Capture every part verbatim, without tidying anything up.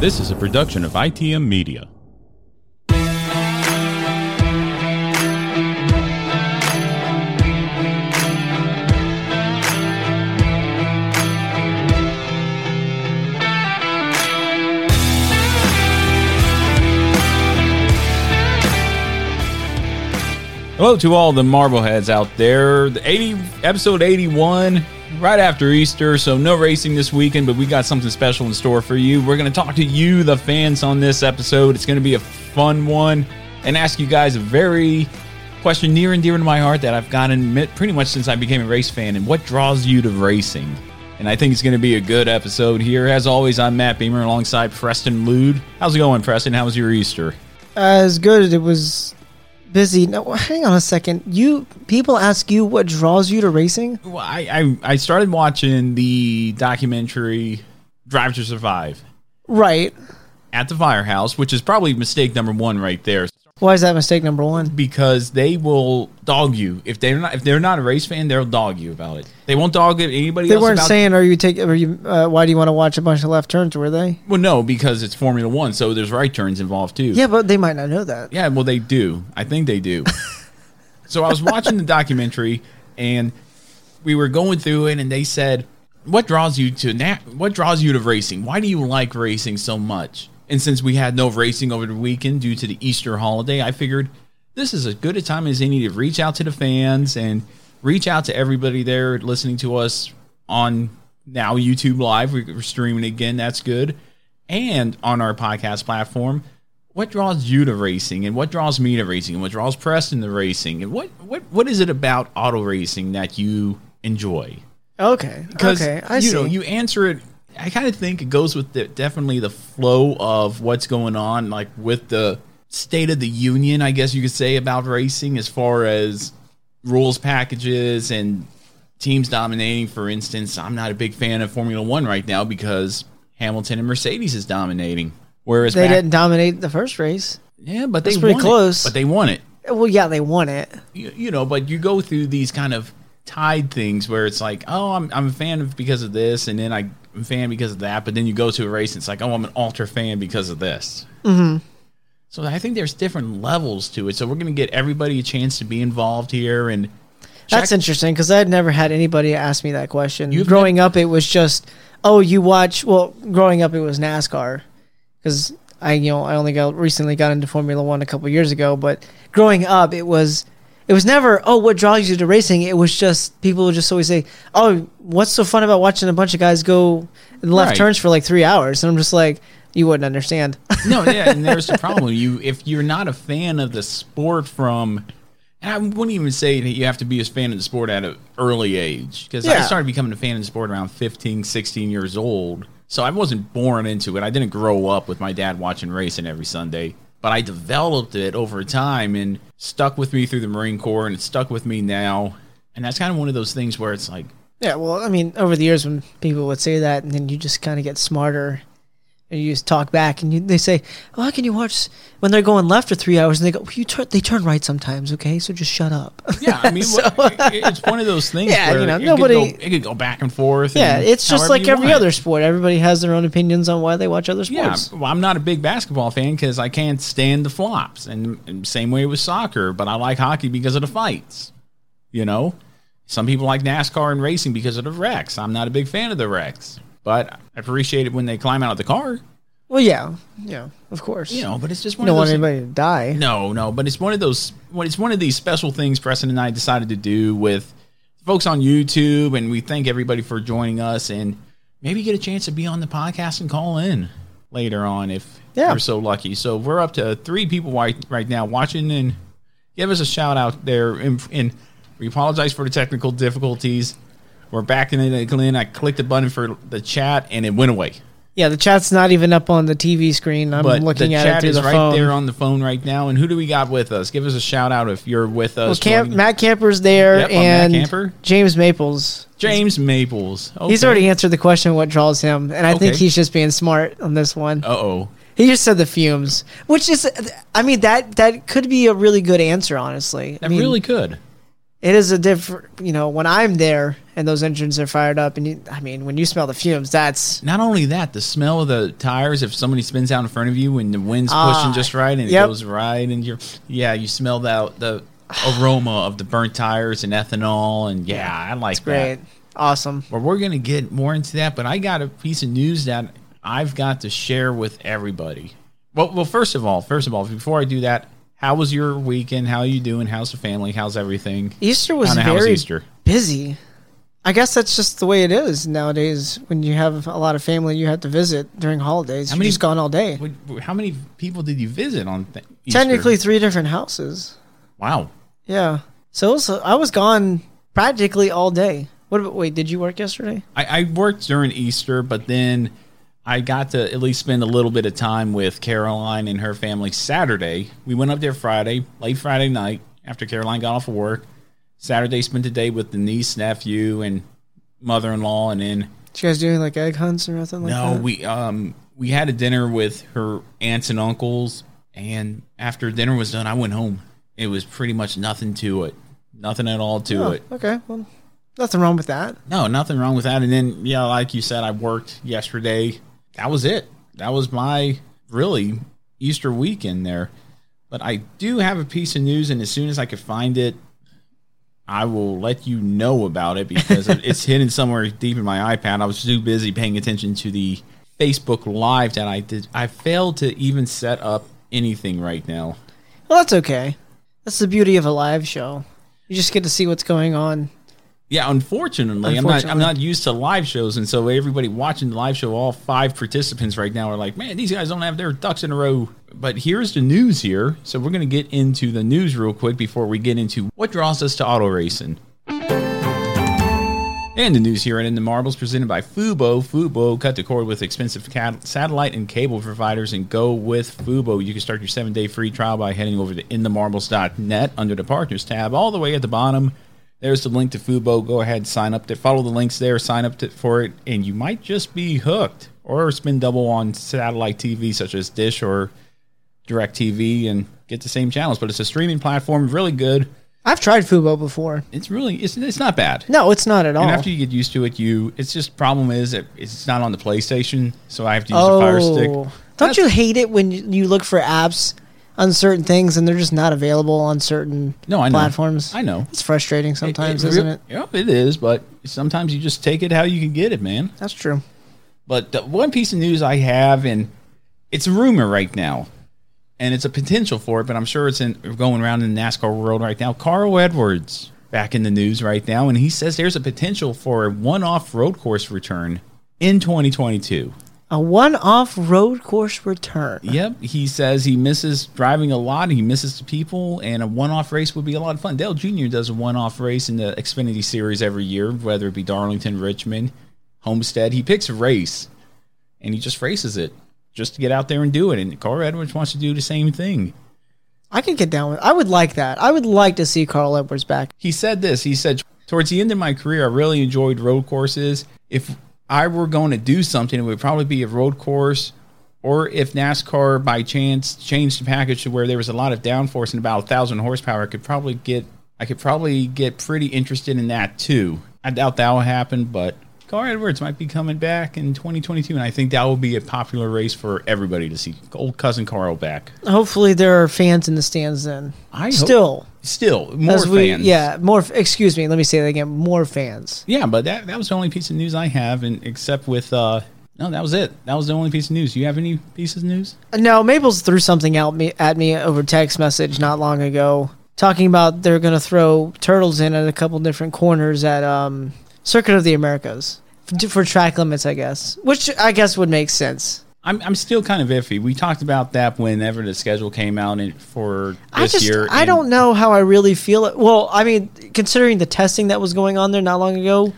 This is a production of I T M Media. Hello to all the Marbleheads out there. The eighty episode eighty-one. Right after Easter, so no racing this weekend, but we got something special in store for you. We're going to talk to you, the fans, on this episode. It's going to be a fun one and ask you guys a very question near and dear to my heart that I've gotten pretty much since I became a race fan, and what draws you to racing? And I think it's going to be a good episode here. As always, I'm Matt Beamer alongside Preston Lude. How's it going, Preston? How was your Easter? Uh, it was good. It was... busy. No, hang on a second. You people ask you what draws you to racing? Well, I, I I started watching the documentary Drive to Survive. Right. At the firehouse, which is probably mistake number one right there. Why is that mistake number one? Because they will dog you if they're not if they're not a race fan. They'll dog you about it. They won't dog anybody. They else weren't about saying, it. "Are you taking? Are you? Uh, why do you want to watch a bunch of left turns?" Were they? Well, no, because it's Formula One, so there's right turns involved too. Yeah, but they might not know that. Yeah, well, they do. I think they do. So I was watching the documentary, and we were going through it, and they said, "What draws you to na- What draws you to racing? Why do you like racing so much?" And since we had no racing over the weekend due to the Easter holiday, I figured this is as good a time as any to reach out to the fans and reach out to everybody there listening to us on now YouTube Live. We're streaming again. That's good. And on our podcast platform, what draws you to racing and what draws me to racing and what draws Preston to racing? And what, what, what is it about auto racing that you enjoy? Okay. Because, okay. I you see. know, you answer it. I kind of think it goes with the, definitely the flow of what's going on, like with the state of the union, I guess you could say, about racing as far as rules packages and teams dominating. For instance, I'm not a big fan of Formula One right now because Hamilton and Mercedes is dominating. Whereas They back, didn't dominate the first race. Yeah, but That's they pretty won close. It. But they won it. Well, yeah, they won it. You, you know, but you go through these kind of tied things where it's like, oh, I'm, I'm a fan of because of this, and then I... fan because of that, but then you go to a race and it's like, oh, I'm an ultra fan because of this. Mm-hmm. So I think there's different levels to it. So we're going to get everybody a chance to be involved here. And that's interesting because I'd never had anybody ask me that question. You've growing never- up, it was just, oh, you watch. Well, growing up, it was NASCAR because I, you know, I only got recently got into Formula One a couple years ago. But growing up, it was. It was never, oh, what draws you to racing? It was just, people would just always say, oh, what's so fun about watching a bunch of guys go in left right. turns for like three hours? And I'm just like, you wouldn't understand. No, yeah, and there's the problem. You, if you're not a fan of the sport from, and I wouldn't even say that you have to be a fan of the sport at an early age. Because yeah. I started becoming a fan of the sport around fifteen, sixteen years old. So I wasn't born into it. I didn't grow up with my dad watching racing every Sunday. But I developed it over time and stuck with me through the Marine Corps, and it's stuck with me now. And that's kind of one of those things where it's like... Yeah, well, I mean, over the years when people would say that, and then you just kind of get smarter, and you just talk back, and you, they say, oh, how can you watch when they're going left for three hours? And they go, well, you turn, they turn right sometimes, okay? So just shut up. Yeah, I mean, so, it, it's one of those things yeah, where you know, it, nobody, could go, it could go back and forth. Yeah, and it's just like every want. other sport. Everybody has their own opinions on why they watch other sports. Yeah, well, I'm not a big basketball fan because I can't stand the flops. And, and same way with soccer, but I like hockey because of the fights, you know? Some people like NASCAR and racing because of the wrecks. I'm not a big fan of the wrecks. but I appreciate it when they climb out of the car. Well, yeah, yeah, of course. You know, but it's just one. You don't of those want anybody to die. No, no, but it's one of those. It's one of these special things Preston and I decided to do with folks on YouTube, and we thank everybody for joining us, and maybe get a chance to be on the podcast and call in later on if yeah. you're so lucky. So we're up to three people right, right now watching, and give us a shout out there. And, and we apologize for the technical difficulties. We're back in it again. I clicked the button for the chat, and it went away. Yeah, the chat's not even up on the T V screen. I'm but looking the at chat it through is the right phone. There on the phone right now. And who do we got with us? Give us a shout out if you're with us. Well, Camp, Matt Camper's there, yep, and Camper. James Maples. James Maples. Okay. He's already answered the question what draws him, and I okay. think he's just being smart on this one. Uh-oh. He just said the fumes, which is, I mean, that that could be a really good answer, honestly. That I mean, really could. It is a different, you know, when I'm there and those engines are fired up and you, I mean, when you smell the fumes, that's. Not only that, the smell of the tires, if somebody spins out in front of you and the wind's uh, pushing just right and yep. it goes right and you're, yeah, you smell that, the aroma of the burnt tires and ethanol and yeah, I like that's that. Great. Awesome. Well, we're going to get more into that, but I got a piece of news that I've got to share with everybody. Well, well, first of all, first of all, before I do that, how was your weekend? How are you doing? How's the family? How's everything? Easter was Kinda, very was busy. I guess that's just the way it is nowadays. When you have a lot of family you have to visit during holidays, how many, you're just gone all day. Would, how many people did you visit on th- Easter? Technically three different houses. Wow. Yeah. So it was, I was gone practically all day. What about, wait, did you work yesterday? I, I worked during Easter, but then I got to at least spend a little bit of time with Caroline and her family Saturday. We went up there Friday, late Friday night, after Caroline got off of work. Saturday, spent the day with the niece, nephew, and mother-in-law, and then... Did you guys do like egg hunts or nothing like no, that? No, we um we had a dinner with her aunts and uncles, and after dinner was done, I went home. It was pretty much nothing to it. Nothing at all to oh, it. Okay, well, nothing wrong with that. No, nothing wrong with that. And then, yeah, like you said, I worked yesterday. That was it. That was my, really, Easter weekend there. But I do have a piece of news, and as soon as I could find it, I will let you know about it because it's hidden somewhere deep in my iPad. I was too busy paying attention to the Facebook Live that I did. I failed to even set up anything right now. Well, that's okay. That's the beauty of a live show. You just get to see what's going on. Yeah, unfortunately, unfortunately, I'm not I'm not used to live shows, and so everybody watching the live show, all five participants right now are like, man, these guys don't have their ducks in a row. But here's the news here. So we're going to get into the news real quick before we get into what draws us to auto racing. And the news here in the marbles presented by Fubo. Fubo, cut the cord with expensive cat- satellite and cable providers and go with Fubo. You can start your seven-day free trial by heading over to in the marbles dot net under the Partners tab all the way at the bottom. There's the link to Fubo. Go ahead, sign up. To, follow the links there, sign up to, for it, and you might just be hooked or spend double on satellite T V such as Dish or DirecTV and get the same channels. But it's a streaming platform, really good. I've tried Fubo before. It's really, it's, it's not bad. No, it's not at all. And after you get used to it, you, it's just, problem is it, it's not on the PlayStation, so I have to use oh, the Fire Stick. Don't That's, you hate it when you look for apps on certain things, and they're just not available on certain no, I know. platforms. I know. It's frustrating sometimes, it, it, isn't it? Yep, it is, but sometimes you just take it how you can get it, man. That's true. But the one piece of news I have, and it's a rumor right now, and it's a potential for it, but I'm sure it's in, going around in the NASCAR world right now. Carl Edwards back in the news right now, and he says there's a potential for a one-off road course return in twenty twenty-two. A one-off road course return. Yep. He says he misses driving a lot. He misses the people, and a one-off race would be a lot of fun. Dale Junior does a one-off race in the Xfinity Series every year, whether it be Darlington, Richmond, Homestead. He picks a race, and he just races it just to get out there and do it. And Carl Edwards wants to do the same thing. I could get down with it. I would like that. I would like to see Carl Edwards back. He said this. He said, towards the end of my career, I really enjoyed road courses. If I were going to do something, it would probably be a road course, or if NASCAR by chance changed the package to where there was a lot of downforce and about a thousand horsepower, I could probably get I could probably get pretty interested in that too. I doubt that will happen, but Connor Edwards might be coming back in twenty twenty-two, and I think that will be a popular race for everybody to see old cousin Carl back. Hopefully there are fans in the stands then. I Still. Hope, still, more we, fans. Yeah, more, excuse me, let me say that again, more fans. Yeah, but that, that was the only piece of news I have, and except with, uh, no, that was it. That was the only piece of news. Do you have any pieces of news? No, Maples threw something out me, at me over text message not long ago, talking about they're going to throw turtles in at a couple different corners at... um. Circuit of the Americas for track limits, I guess, which I guess would make sense. I'm I'm still kind of iffy. We talked about that whenever the schedule came out in, for this I just, year. I don't know how I really feel. It. Well, I mean, considering the testing that was going on there not long ago.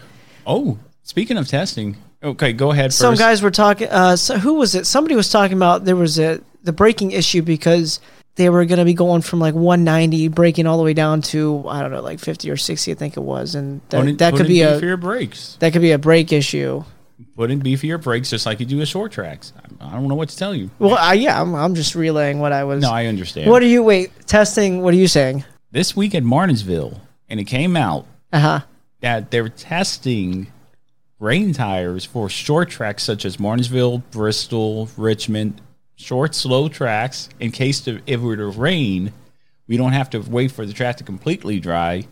Oh, speaking of testing. Okay, go ahead. First. Some guys were talking. Uh, so who was it? Somebody was talking about there was a the braking issue because they were going to be going from like one ninety braking all the way down to, I don't know, like fifty or sixty, I think it was. And that, put in, that put could in be beefier a brakes. That could be a brake issue. Put in beefier brakes just like you do with short tracks. I don't know what to tell you. Well, I, yeah, I'm, I'm just relaying what I was. No, I understand. What are you, wait, testing, what are you saying? This week at Martinsville, and it came out uh-huh. that they were testing rain tires for short tracks such as Martinsville, Bristol, Richmond, short, slow tracks, in case to, if it were to rain, we don't have to wait for the track to completely dry.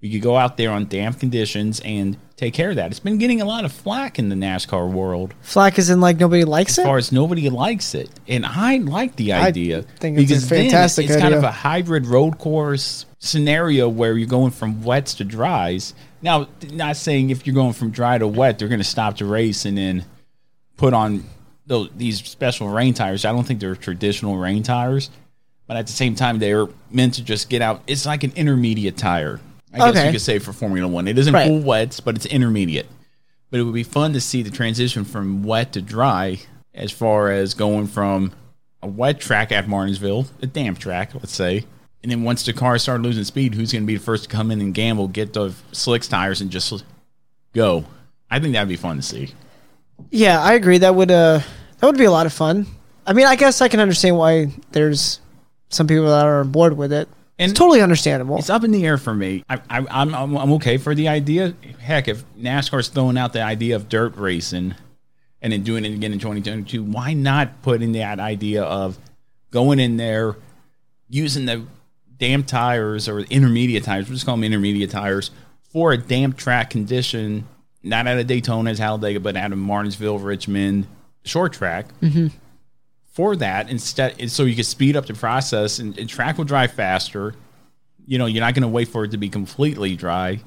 We could go out there on damp conditions and take care of that. It's been getting a lot of flack in the NASCAR world. Flack as in like nobody likes as it? As far as nobody likes it. And I like the idea. I think it's a fantastic it's idea. It's kind of a hybrid road course scenario where you're going from wets to dries. Now, not saying if you're going from dry to wet, they're going to stop the race and then put on... Those, these special rain tires. I don't think they're traditional rain tires, but at the same time, they're meant to just get out. It's like an intermediate tire, I okay. guess you could say, for Formula One. It isn't right. full wets, but it's intermediate. But it would be fun to see the transition from wet to dry as far as going from a wet track at Martinsville, a damp track, let's say, and then once the cars start losing speed, who's going to be the first to come in and gamble, get the slicks tires, and just go. I think that would be fun to see. Yeah, I agree. That would uh, that would be a lot of fun. I mean, I guess I can understand why there's some people that are on board with it. And it's totally understandable. It's up in the air for me. I, I, I'm I'm okay for the idea. Heck, if NASCAR's throwing out the idea of dirt racing and then doing it again in twenty twenty-two, why not put in that idea of going in there, using the damp tires or intermediate tires, we'll just call them intermediate tires, for a damp track condition. Not out of Daytona's Talladega, but out of Martinsville, Richmond, short track. Mm-hmm. For that, instead, so you can speed up the process, and, and track will dry faster. You know, you're not going to wait for it to be completely dry,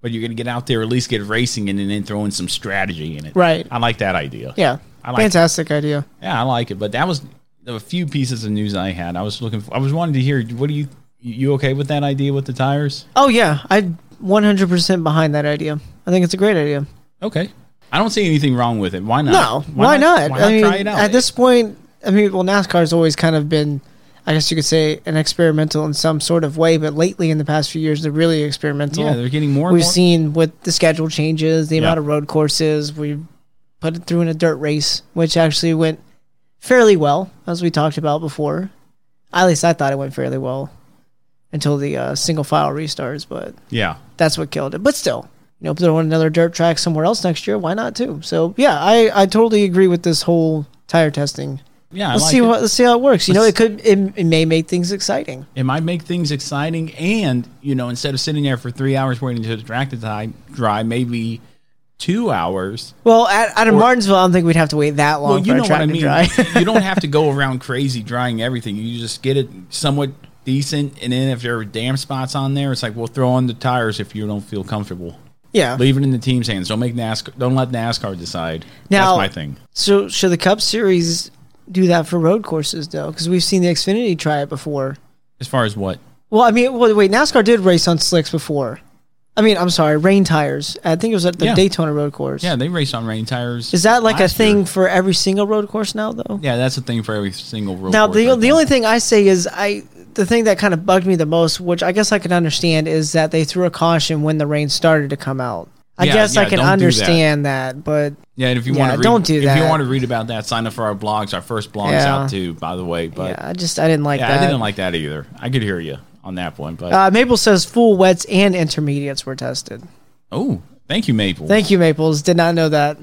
but you're going to get out there, at least get racing, and then throw in some strategy in it. Right. I like that idea. Yeah. I like Fantastic it. idea. Yeah, I like it. But that was a few pieces of news I had. I was looking for, I was wanting to hear, what do you, you okay with that idea with the tires? Oh, yeah. I one hundred percent behind that idea. I think it's a great idea. Okay. I don't see anything wrong with it. Why not? No, why, why not? not? Why not I mean, try it out? At this point, I mean, well, NASCAR's always kind of been, I guess you could say, an experimental in some sort of way, but lately in the past few years, they're really experimental. Yeah, they're getting more and We've more. seen with the schedule changes, the yeah. amount of road courses. We put it through in a dirt race, which actually went fairly well, as we talked about before. At least I thought it went fairly well until the uh, single file restarts, but yeah, that's what killed it. But still. You know, throw another dirt track somewhere else next year. Why not too? So yeah, I, I totally agree with this whole tire testing. Yeah, let's I like see it. what let's see how it works. You let's, know, it could it, it may make things exciting. It might make things exciting, and you know, instead of sitting there for three hours waiting to track to dry, maybe two hours. Well, at, out of or, Martinsville, I don't think we'd have to wait that long. Well, you for know a track what I mean. Dry. You don't have to go around crazy drying everything. You just get it somewhat decent, and then if there are damn spots on there, it's like, well, throw on the tires if you don't feel comfortable. Yeah. Leave it in the team's hands. Don't make NASCAR, don't let NASCAR decide. Now, that's my thing. So should the Cup Series do that for road courses, though? Because we've seen the Xfinity try it before. As far as what? Well, I mean, well, wait, NASCAR did race on slicks before. I mean, I'm sorry, rain tires. I think it was at the yeah. Daytona road course. Yeah, they raced on rain tires. Is that like a thing year. for every single road course now, though? Yeah, that's a thing for every single road now, course. Now, the, right the only thing I say is I... The thing that kind of bugged me the most, which I guess I can understand, is that they threw a caution when the rain started to come out. I yeah, guess yeah, I can understand that. that, but yeah, and if you yeah, want to read, don't do if that. If you want to read about that, sign up for our blogs. Our first blog's yeah. out too, by the way. But yeah, I just I didn't like yeah, that. I didn't like that either. I could hear you on that one. But uh, Mabel says full wets and intermediates were tested. Oh, Thank you, Maples. Thank you, Maples. Did not know that.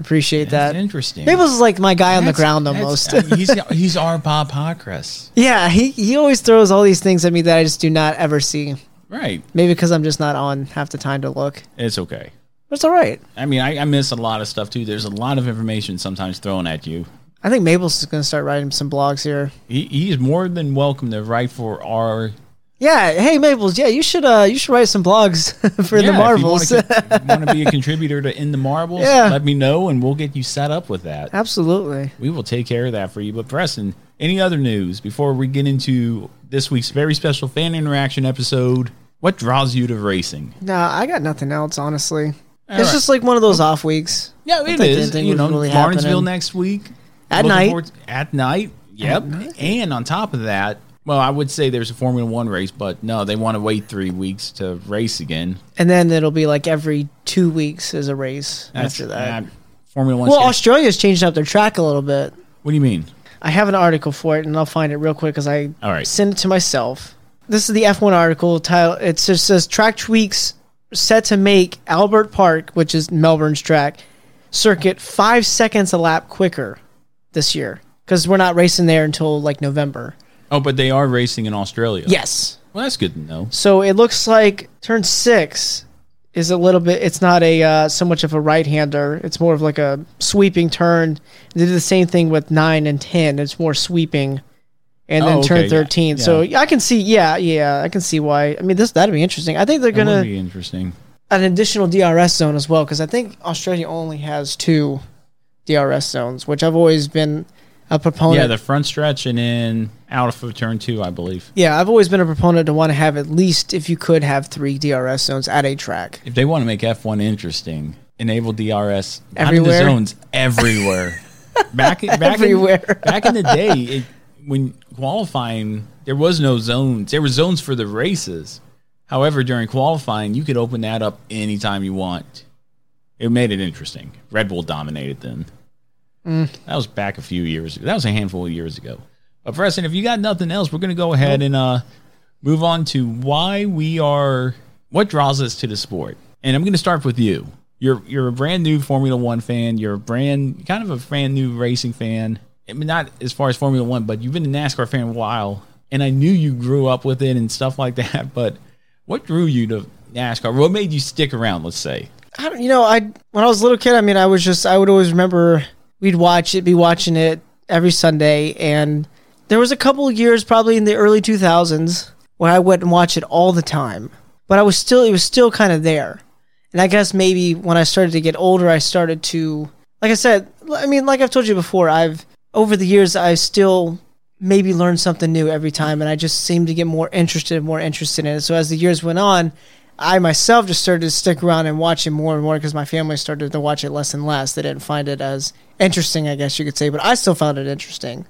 Appreciate that's that. Interesting. Maples is like my guy that's, on the ground almost. I mean, he's he's our Bob Hotchkiss. Yeah, he, he always throws all these things at me that I just do not ever see. Right. Maybe because I'm just not on half the time to look. It's okay. It's all right. I mean, I, I miss a lot of stuff, too. There's a lot of information sometimes thrown at you. I think Maples is going to start writing some blogs here. He, he's more than welcome to write for our... Yeah, hey, Maples, yeah, you should uh, you should write some blogs for yeah, the Marvels. If you want to be a contributor to In the Marvels, yeah. Let me know, and we'll get you set up with that. Absolutely. We will take care of that for you. But, Preston, any other news before we get into this week's very special fan interaction episode? What draws you to racing? No, I got nothing else, honestly. All it's right. Just like one of those off weeks. Yeah, it is. You know, really Barnesville next week. At night. To, at night. Yep. At night. And on top of that, well, I would say there's a Formula One race, but no, they want to wait three weeks to race again. And then it'll be like every two weeks is a race That's, after that. Uh, Formula One. Well, schedule. Australia's changed up their track a little bit. What do you mean? I have an article for it, and I'll find it real quick because I All right. sent it to myself. This is the F one article. Title. It just says track tweaks set to make Albert Park, which is Melbourne's track, circuit five seconds a lap quicker this year because we're not racing there until like November. Oh, but they are racing in Australia. Yes. Well, that's good to know. So it looks like turn six is a little bit, it's not a uh, so much of a right-hander. It's more of like a sweeping turn. They did the same thing with nine and ten. It's more sweeping. And then oh, okay. turn thirteen. Yeah. So I can see, yeah, yeah, I can see why. I mean, this that'd be interesting. I think they're going to be interesting. An additional D R S zone as well, because I think Australia only has two D R S zones, which I've always been a proponent. Yeah, the front stretch and then out of turn two, I believe. Yeah, I've always been a proponent to want to have at least, if you could, have three D R S zones at a track. If they want to make F one interesting, enable D R S everywhere. Zones everywhere. back back everywhere. In, back in the day, it, when qualifying, there was no zones. There were zones for the races. However, during qualifying, you could open that up anytime you want. It made it interesting. Red Bull dominated then. Mm. That was back a few years ago. That was a handful of years ago. But Preston, if you got nothing else, we're going to go ahead and uh, move on to why we are, what draws us to the sport. And I'm going to start with you. You're you're a brand new Formula One fan. You're a brand, kind of a brand new racing fan. I mean, not as far as Formula One, but you've been a NASCAR fan a while, and I knew you grew up with it and stuff like that, but what drew you to NASCAR? What made you stick around, let's say? I don't, you know, I when I was a little kid, I mean, I was just, I would always remember we'd watch it, be watching it every Sunday, and there was a couple of years, probably in the early two thousands, where I went and watched it all the time, but I was still, it was still kind of there, and I guess maybe when I started to get older, I started to, like I said, I mean, like I've told you before, I've, over the years, I still maybe learn something new every time, and I just seem to get more interested, more interested in it. So as the years went on, I myself just started to stick around and watch it more and more because my family started to watch it less and less. They didn't find it as interesting, I guess you could say, but I still found it interesting.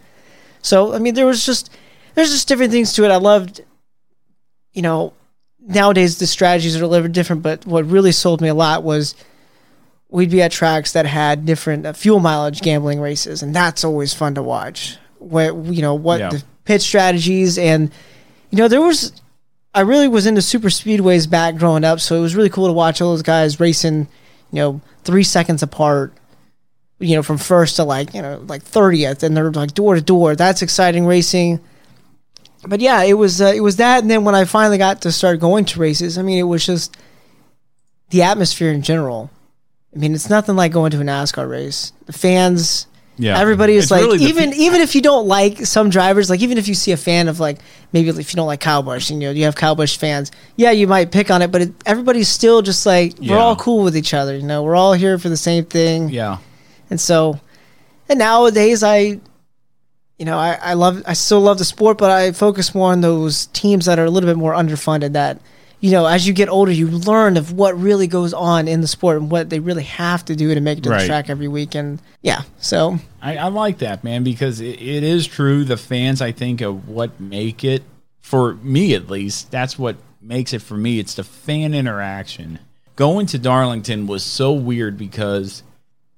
So, I mean, there was just, there's just different things to it. I loved, you know, nowadays the strategies are a little different, but what really sold me a lot was we'd be at tracks that had different fuel mileage gambling races, and that's always fun to watch. Where, you know, what yeah. the pit strategies, and, you know, there was, I really was into super speedways back growing up, so it was really cool to watch all those guys racing, you know, three seconds apart, you know, from first to like, you know, like thirtieth, and they're like door to door. That's exciting racing. But yeah, it was, uh, it was that, and then when I finally got to start going to races, I mean, it was just the atmosphere in general. I mean, it's nothing like going to a NASCAR race. The fans, yeah, everybody is it's like, really even pe- even if you don't like some drivers, like even if you see a fan of like, maybe if you don't like Kyle Busch, you know, you have Kyle Busch fans, yeah, you might pick on it, but it, everybody's still just like, yeah. we're all cool with each other, you know, we're all here for the same thing. Yeah. And so, and nowadays I, you know, I, I love, I still love the sport, but I focus more on those teams that are a little bit more underfunded that, you know, as you get older, you learn of what really goes on in the sport and what they really have to do to make it to right. the track every week. And, yeah, so. I, I like that, man, because it, it is true. The fans, I think, of what make it, for me at least, that's what makes it for me. It's the fan interaction. Going to Darlington was so weird because,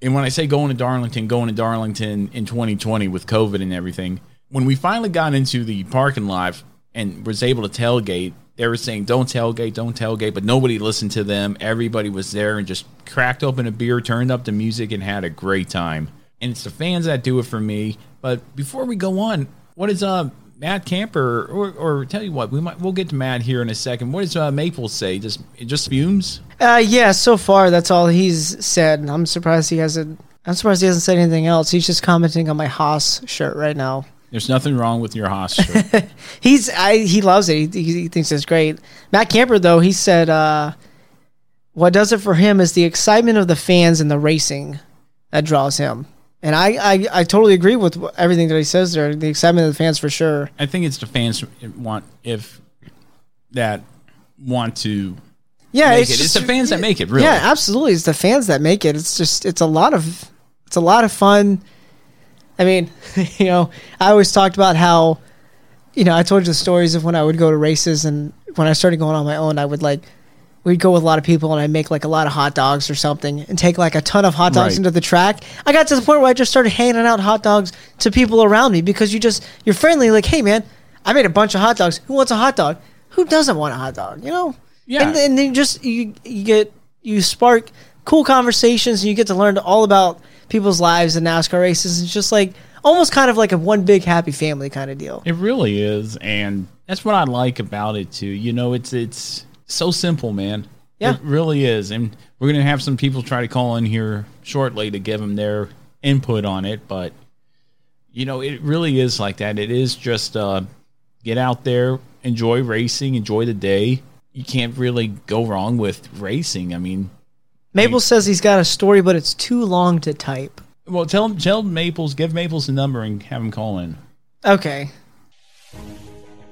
and when I say going to Darlington, going to Darlington in twenty twenty with COVID and everything, when we finally got into the parking lot and was able to tailgate, They were saying, don't tailgate, don't tailgate, but nobody listened to them. Everybody was there and just cracked open a beer, turned up the music, and had a great time. And it's the fans that do it for me. But before we go on, what is uh, Matt Camper, or, or tell you what, we might, we'll get to Matt here in a second. What does uh, Maple say? Just, just fumes? Uh, yeah, so far, that's all he's said. I'm surprised he hasn't, I'm surprised he hasn't said anything else. He's just commenting on my Haas shirt right now. There's nothing wrong with your Haas shirt. He's, I, he loves it. He, he, he thinks it's great. Matt Camper, though, he said, uh, what does it for him is the excitement of the fans and the racing that draws him. And I, I, I totally agree with everything that he says there. The excitement of the fans, for sure. I think it's the fans want if that want to. Yeah, make it's, it. Just, it's the fans it, that make it. Really, yeah, absolutely. It's the fans that make it. It's just, it's a lot of, it's a lot of fun. I mean, you know, I always talked about how, you know, I told you the stories of when I would go to races, and when I started going on my own, I would like, we'd go with a lot of people, and I'd make like a lot of hot dogs or something and take like a ton of hot dogs right. into the track. I got to the point where I just started handing out hot dogs to people around me because you just, you're friendly. Like, hey man, I made a bunch of hot dogs. Who wants a hot dog? Who doesn't want a hot dog? You know? Yeah. And, and then just, you, you get, you spark cool conversations, and you get to learn all about people's lives and NASCAR races. It's just like almost kind of like a one big happy family kind of deal. It really is, and that's what I like about it too. You know, it's it's so simple, man. Yeah, it really is. And we're gonna have some people try to call in here shortly to give them their input on it, but you know, it really is like that. It is just uh, get out there, enjoy racing, enjoy the day. You can't really go wrong with racing. I mean. Maple says he's got a story, but it's too long to type. Well, tell him, tell Maples, give Maples the number and have him call in. Okay.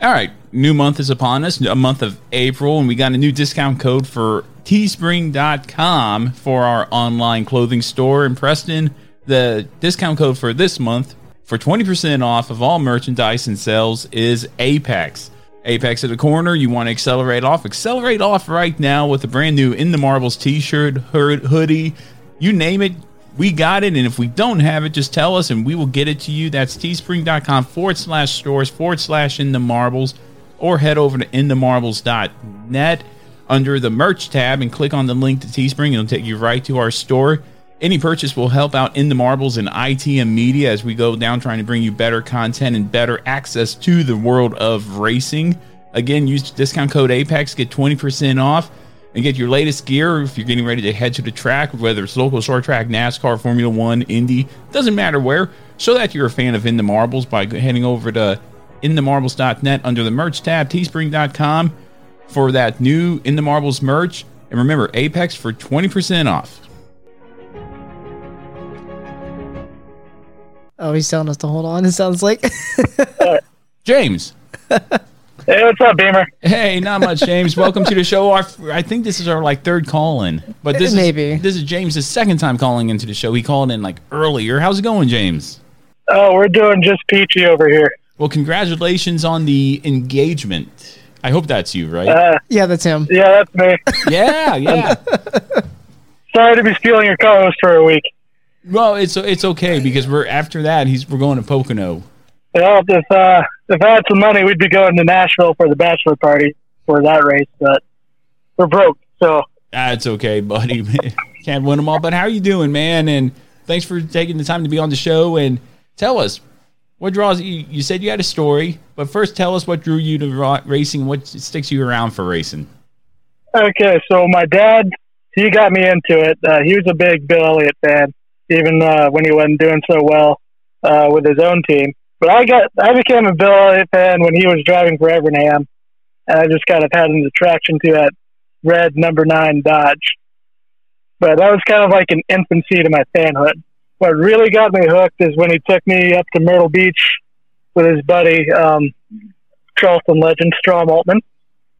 All right. New month is upon us, a month of April, and we got a new discount code for teespring dot com for our online clothing store in Preston. The discount code for this month for twenty percent off of all merchandise and sales is APEX. Apex at the corner. You want to accelerate off? Accelerate off right now with a brand new In the Marbles t-shirt, hoodie, you name it. We got it. And if we don't have it, just tell us and we will get it to you. That's teespring dot com forward slash stores forward slash In the Marbles, or head over to in the marbles dot net under the merch tab and click on the link to Teespring. It'll take you right to our store. Any purchase will help out In the Marbles and I T and media as we go down trying to bring you better content and better access to the world of racing. Again, use discount code APEX, get twenty percent off, and get your latest gear if you're getting ready to head to the track, whether it's local short track, NASCAR, Formula One, Indy, doesn't matter where. Show that you're a fan of In the Marbles by heading over to in the marbles dot net under the merch tab, teespring dot com for that new In the Marbles merch. And remember, APEX for twenty percent off. Oh, he's telling us to hold on, it sounds like. James. Hey, what's up, Beamer? Hey, not much, James. Welcome to the show. Our, I think this is our like third call-in. But this Maybe. Is, this is James' second time calling into the show. He called in like earlier. How's it going, James? Oh, we're doing just peachy over here. Well, congratulations on the engagement. I hope that's you, right? Uh, yeah, that's him. Yeah, that's me. Yeah, yeah. Sorry to be stealing your co-host for a week. Well, it's it's okay because we're after that. He's we're going to Pocono. Well, if uh, if I had some money, we'd be going to Nashville for the bachelor party for that race, but we're broke. So that's okay, buddy. Can't win them all. But how are you doing, man? And thanks for taking the time to be on the show and tell us what draws you. You said you had a story, but first tell us what drew you to racing. What sticks you around for racing? Okay, so my dad, he got me into it. Uh, he was a big Bill Elliott fan. Even uh, when he wasn't doing so well uh, with his own team. But I got I became a Bill Elliott fan when he was driving for Evernham, and I just kind of had an attraction to that red number nine Dodge. But that was kind of like an infancy to my fanhood. What really got me hooked is when he took me up to Myrtle Beach with his buddy, um, Charleston legend Strom Altman.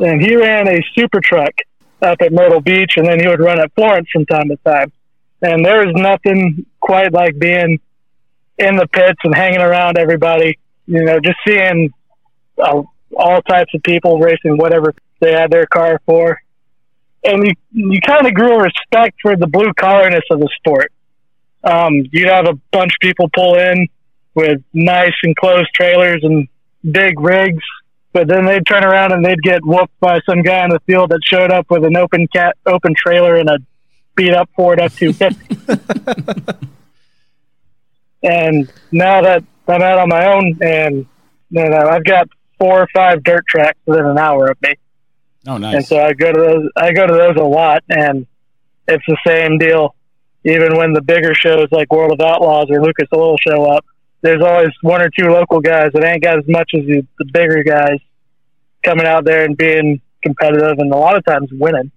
And he ran a super truck up at Myrtle Beach, and then he would run at Florence from time to time. And there is nothing quite like being in the pits and hanging around everybody, you know, just seeing uh, all types of people racing whatever they had their car for. And you, you kind of grew a respect for the blue-collarness of the sport. Um, you'd have a bunch of people pull in with nice enclosed trailers and big rigs, but then they'd turn around and they'd get whooped by some guy in the field that showed up with an open cat, open trailer and a beat-up Ford F two fifty. And now that I'm out on my own, and you know, I've got four or five dirt tracks within an hour of me. Oh, nice. And so I go to those, I go to those a lot, and it's the same deal. Even when the bigger shows like World of Outlaws or Lucas Oil show up, there's always one or two local guys that ain't got as much as the, the bigger guys coming out there and being competitive and a lot of times winning.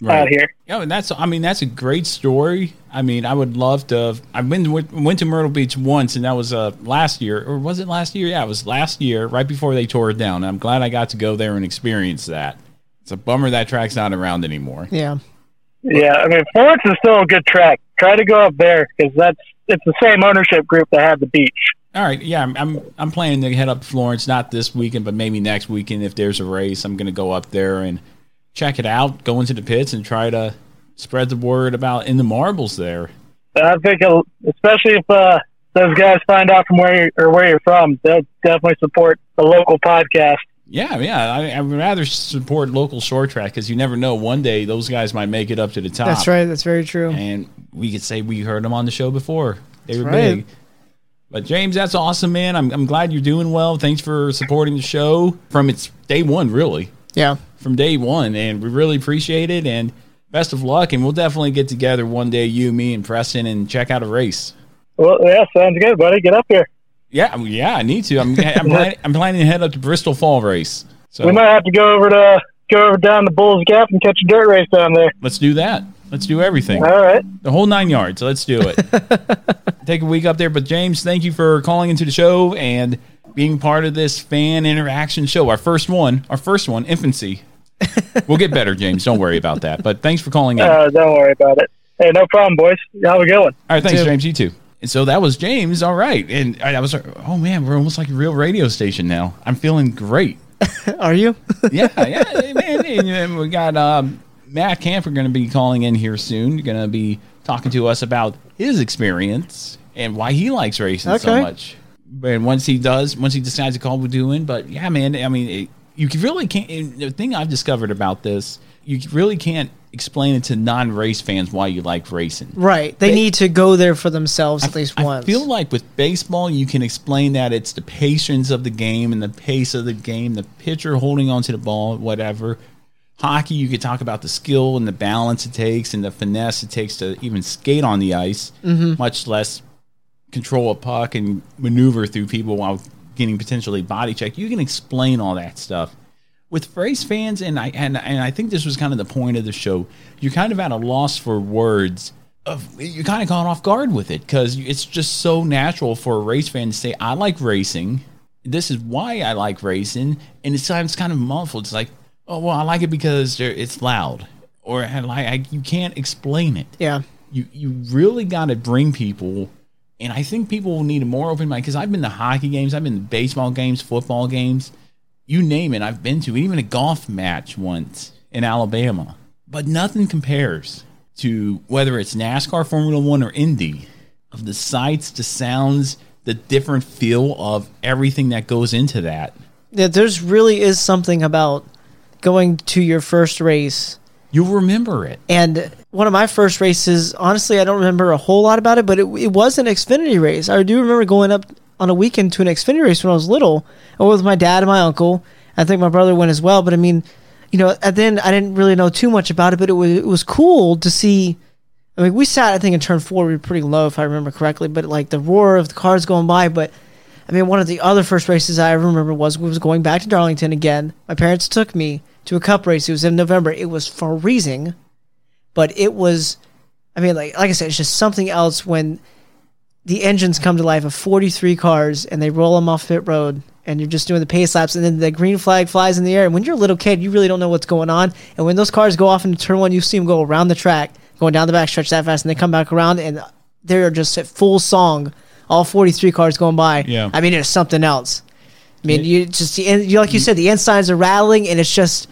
Right. Out here. Yeah, and that's, I mean, that's a great story. I mean, I would love to. I went went to Myrtle Beach once, and that was uh, last year, or was it last year? Yeah, it was last year, right before they tore it down. And I'm glad I got to go there and experience that. It's a bummer that track's not around anymore. Yeah, yeah. I mean, Florence is still a good track. Try to go up there because that's it's the same ownership group that had the beach. All right, yeah, I'm I'm, I'm planning to head up to Florence, not this weekend, but maybe next weekend if there's a race. I'm going to go up there and check it out, go into the pits, and try to spread the word about in the marbles there. I think, especially if uh, those guys find out from where you're, or where you're from, they'll definitely support the local podcast. Yeah, yeah. I, I would rather support local short track because you never know. One day those guys might make it up to the top. That's right. That's very true. And we could say we heard them on the show before. They that's were right. big. But, James, that's awesome, man. I'm I'm glad you're doing well. Thanks for supporting the show from its day one, really. Yeah. From day one, and we really appreciate it, and best of luck, and we'll definitely get together one day, you, me, and Preston, and check out a race. Well, yeah, sounds good, buddy. Get up here. Yeah, yeah, I need to. I'm I'm, plan- I'm planning to head up to Bristol Fall Race. So we might have to go over to go over down to Bulls Gap and catch a dirt race down there. Let's do that. Let's do everything. All right. The whole nine yards. Let's do it. Take a week up there. But, James, thank you for calling into the show and being part of this fan interaction show. Our first one, our first one, infancy. We'll get better, James. Don't worry about that. But thanks for calling in. Uh, don't worry about it. Hey, no problem, boys. Have a good one. All right, thanks, too. James. You too. And so that was James. All right. And I was like, oh, man, we're almost like a real radio station now. I'm feeling great. Are you? Yeah, yeah, man. And we got um, Matt Camper going to be calling in here soon. Going to be talking to us about his experience and why he likes racing okay. so much. And once he does, once he decides to call, we're doing. But, yeah, man, I mean, it, you really can't. The thing I've discovered about this, you really can't explain it to non-race fans why you like racing. Right. They, they need to go there for themselves I, at least I once. I feel like with baseball, you can explain that it's the patience of the game and the pace of the game, the pitcher holding onto the ball, whatever. Hockey, you could talk about the skill and the balance it takes and the finesse it takes to even skate on the ice, mm-hmm. much less control a puck and maneuver through people while getting potentially body checked. You can explain all that stuff with race fans. And I, and, and I think this was kind of the point of the show. You're kind of at a loss for words of, you're kind of caught off guard with it. Cause it's just so natural for a race fan to say, I like racing. This is why I like racing. And it's, it's kind of muffled. It's like, oh, well, I like it because it's loud or I like, I, you can't explain it. Yeah. You, you really got to bring people. And I think people will need a more open mind because I've been to hockey games, I've been to baseball games, football games, you name it, I've been to even a golf match once in Alabama. But nothing compares to whether it's NASCAR, Formula One, or Indy, of the sights, the sounds, the different feel of everything that goes into that. Yeah, there's really is something about going to your first race. You'll remember it. And one of my first races, honestly, I don't remember a whole lot about it, but it, it was an Xfinity race. I do remember going up on a weekend to an Xfinity race when I was little, with my dad and my uncle, I think my brother went as well. But I mean, you know, at the end, I didn't really know too much about it, but it was, it was cool to see. I mean, we sat, I think, in turn four, we were pretty low, if I remember correctly, but like the roar of the cars going by. But I mean, one of the other first races I remember was we was going back to Darlington again. My parents took me to a cup race. It was in November. It was freezing, but it was, I mean, like like I said, it's just something else when the engines come to life of forty-three cars and they roll them off pit road and you're just doing the pace laps and then the green flag flies in the air. And when you're a little kid, you really don't know what's going on. And when those cars go off into turn one, you see them go around the track, going down the back stretch that fast, and they come back around and they're just at full song, all forty-three cars going by. Yeah. I mean, it's something else. I mean, you just, you like you said, the insides are rattling and it's just,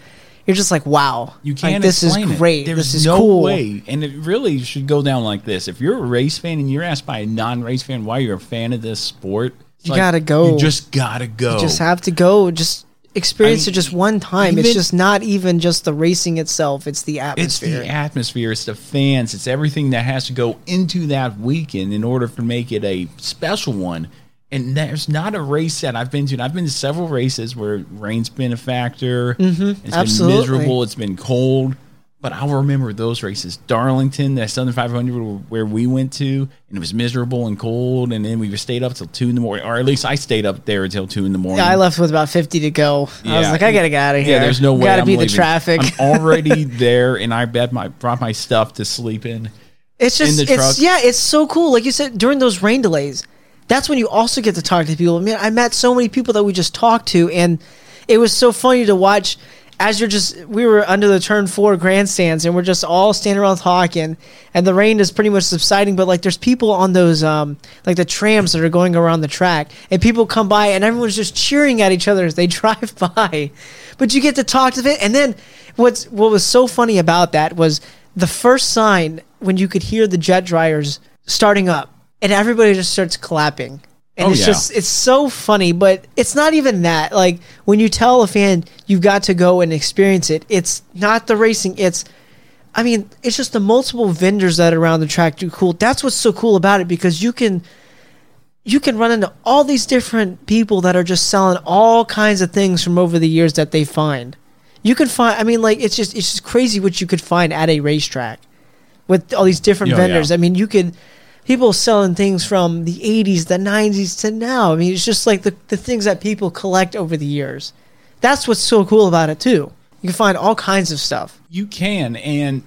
you're just like, wow, you can't like, this explain is great. It. There's this is no cool. way. And it really should go down like this. If you're a race fan and you're asked by a non-race fan why you're a fan of this sport, you like, gotta go. You just gotta go. You just have to go. Just experience I mean, it just one time. Even, it's just not even just the racing itself. It's the atmosphere. It's the atmosphere. It's the fans. It's everything that has to go into that weekend in order to make it a special one. And there's not a race that I've been to, and I've been to several races where rain's been a factor. Mm-hmm, it's absolutely. been miserable. It's been cold. But I'll remember those races. Darlington, that Southern five hundred where we went to, and it was miserable and cold. And then we stayed up till two in the morning, or at least I stayed up there until two in the morning. Yeah, I left with about fifty to go. Yeah. I was like, I got to get out of here. Yeah, there's no way gotta I'm leaving. Got to beat the traffic. I'm already there, and I bet my brought my stuff to sleep in. It's just, in the truck. It's, yeah, it's so cool. Like you said, during those rain delays, that's when you also get to talk to people. I mean, I met so many people that we just talked to, and it was so funny to watch. As you're just, we were under the turn four grandstands and we're just all standing around talking and the rain is pretty much subsiding, but like there's people on those, um, like the trams that are going around the track and people come by and everyone's just cheering at each other as they drive by, but you get to talk to them. And then what's, what was so funny about that was the first sign when you could hear the jet dryers starting up and everybody just starts clapping. And oh, it's yeah. just, it's so funny, but it's not even that. Like, when you tell a fan you've got to go and experience it, it's not the racing. It's, I mean, it's just the multiple vendors that are around the track do cool. That's what's so cool about it, because you can, you can run into all these different people that are just selling all kinds of things from over the years that they find. You can find, I mean, like, it's just, it's just crazy what you could find at a racetrack with all these different oh, vendors. Yeah. I mean, you could... people selling things from the eighties, the nineties to now. I mean, it's just like the, the things that people collect over the years. That's what's so cool about it, too. You can find all kinds of stuff. You can. And,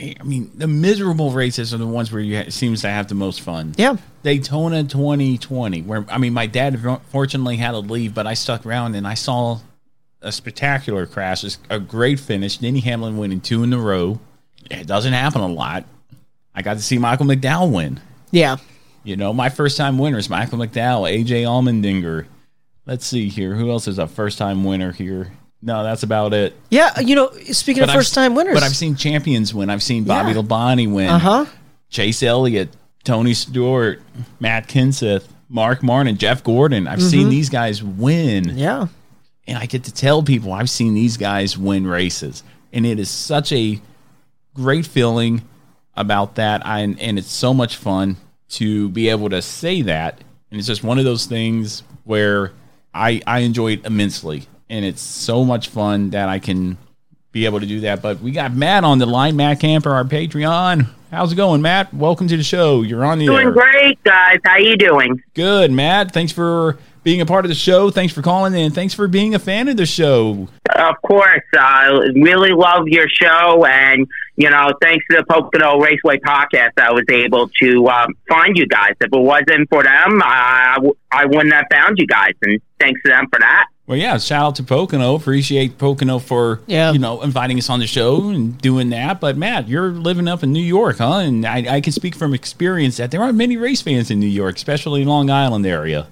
I mean, the miserable races are the ones where you ha- seems to have the most fun. Yeah. Daytona twenty twenty, where, I mean, my dad fortunately had to leave, but I stuck around and I saw a spectacular crash, a great finish. Denny Hamlin winning two in a row. It doesn't happen a lot. I got to see Michael McDowell win. Yeah. You know, my first-time winners, Michael McDowell, A J Allmendinger. Let's see here. Who else is a first-time winner here? No, that's about it. Yeah, you know, speaking but of first-time winners. But I've seen champions win. I've seen Bobby yeah. Labonte win. Uh-huh. Chase Elliott, Tony Stewart, Matt Kenseth, Mark Martin, Jeff Gordon. I've mm-hmm. seen these guys win. Yeah. And I get to tell people I've seen these guys win races. And it is such a great feeling about that, I, and it's so much fun to be able to say that, and it's just one of those things where I I enjoy it immensely, and it's so much fun that I can be able to do that. But we got Matt on the line, Matt Camper, our Patreon. How's it going, Matt? Welcome to the show. You're on the doing air. Great, guys. How you doing? Good, Matt. Thanks for being a part of the show. Thanks for calling in. Thanks for being a fan of the show. Of course, I really love your show, and you know, thanks to the Pocono Raceway podcast, I was able to um, find you guys. If it wasn't for them, I, I wouldn't have found you guys, and thanks to them for that. Well, yeah, shout out to Pocono. Appreciate Pocono for, yeah. you know, inviting us on the show and doing that. But, Matt, you're living up in New York, huh? And I, I can speak from experience that there aren't many race fans in New York, especially in Long Island area.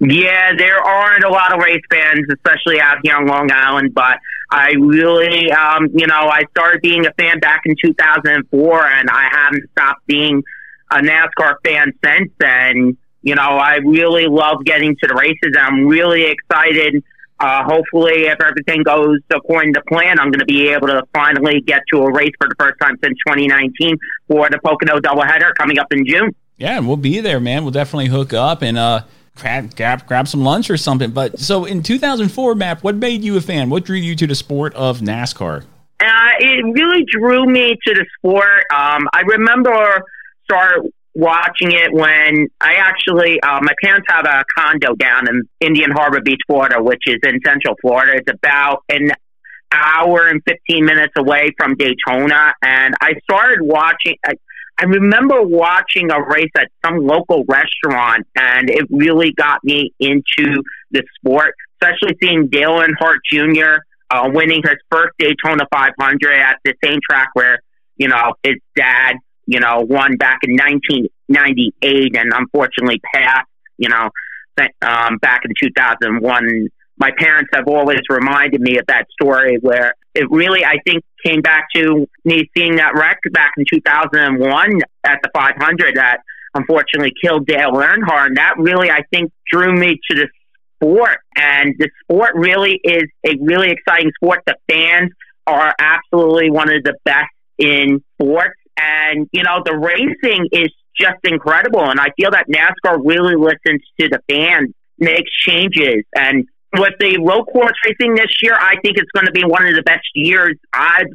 Yeah, there aren't a lot of race fans, especially out here on Long Island, but I really, um, you know, I started being a fan back in two thousand four, and I haven't stopped being a NASCAR fan since then. You know, I really love getting to the races. I'm really excited. Uh, hopefully, if everything goes according to plan, I'm going to be able to finally get to a race for the first time since twenty nineteen for the Pocono doubleheader coming up in June. Yeah, and we'll be there, man. We'll definitely hook up, and uh, grab, grab, grab some lunch or something. But so in two thousand four, Map, what made you a fan? What drew you to the sport of NASCAR? Uh, it really drew me to the sport. Um, I remember start watching it when I actually, uh, my parents have a condo down in Indian Harbor Beach, Florida, which is in Central Florida. It's about an hour and fifteen minutes away from Daytona. And I started watching, I, I remember watching a race at some local restaurant, and it really got me into the sport, especially seeing Dale Earnhardt Junior uh, winning his first Daytona five hundred at the same track where, you know, his dad, you know, won back in nineteen ninety-eight and unfortunately passed, you know, um, back in two thousand one. My parents have always reminded me of that story where it really, I think, came back to me seeing that wreck back in two thousand one at the five hundred that unfortunately killed Dale Earnhardt. And that really, I think, drew me to the sport. And the sport really is a really exciting sport. The fans are absolutely one of the best in sports. And, you know, the racing is just incredible. And I feel that NASCAR really listens to the fans, makes changes. And with the road course racing this year, I think it's going to be one of the best years I've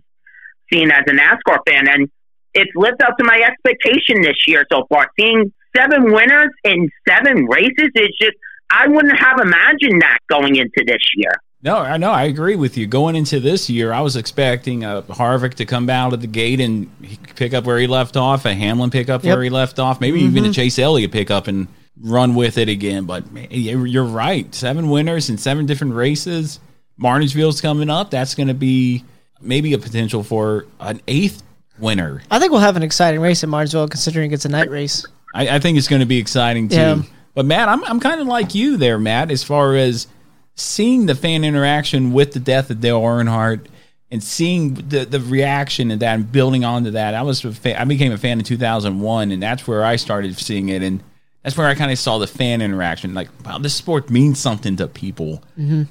seen as a NASCAR fan. And it's lived up to my expectation this year so far. Seeing seven winners in seven races is just, I wouldn't have imagined that going into this year. No, I know. I agree with you. Going into this year, I was expecting uh, Harvick to come out of the gate and pick up where he left off, a Hamlin pick up yep. where he left off, maybe mm-hmm. even a Chase Elliott pick up and run with it again. But man, you're right. Seven winners in seven different races. Martinsville's coming up. That's going to be maybe a potential for an eighth winner. I think we'll have an exciting race in Martinsville considering it's a night race. I, I think it's going to be exciting too. Yeah. But Matt, I'm I'm kind of like you there, Matt, as far as seeing the fan interaction with the death of Dale Earnhardt and seeing the, the reaction and that and building onto that. I was a fan, I became a fan in two thousand one, and that's where I started seeing it. And that's where I kind of saw the fan interaction. Like, wow, this sport means something to people. Mm-hmm.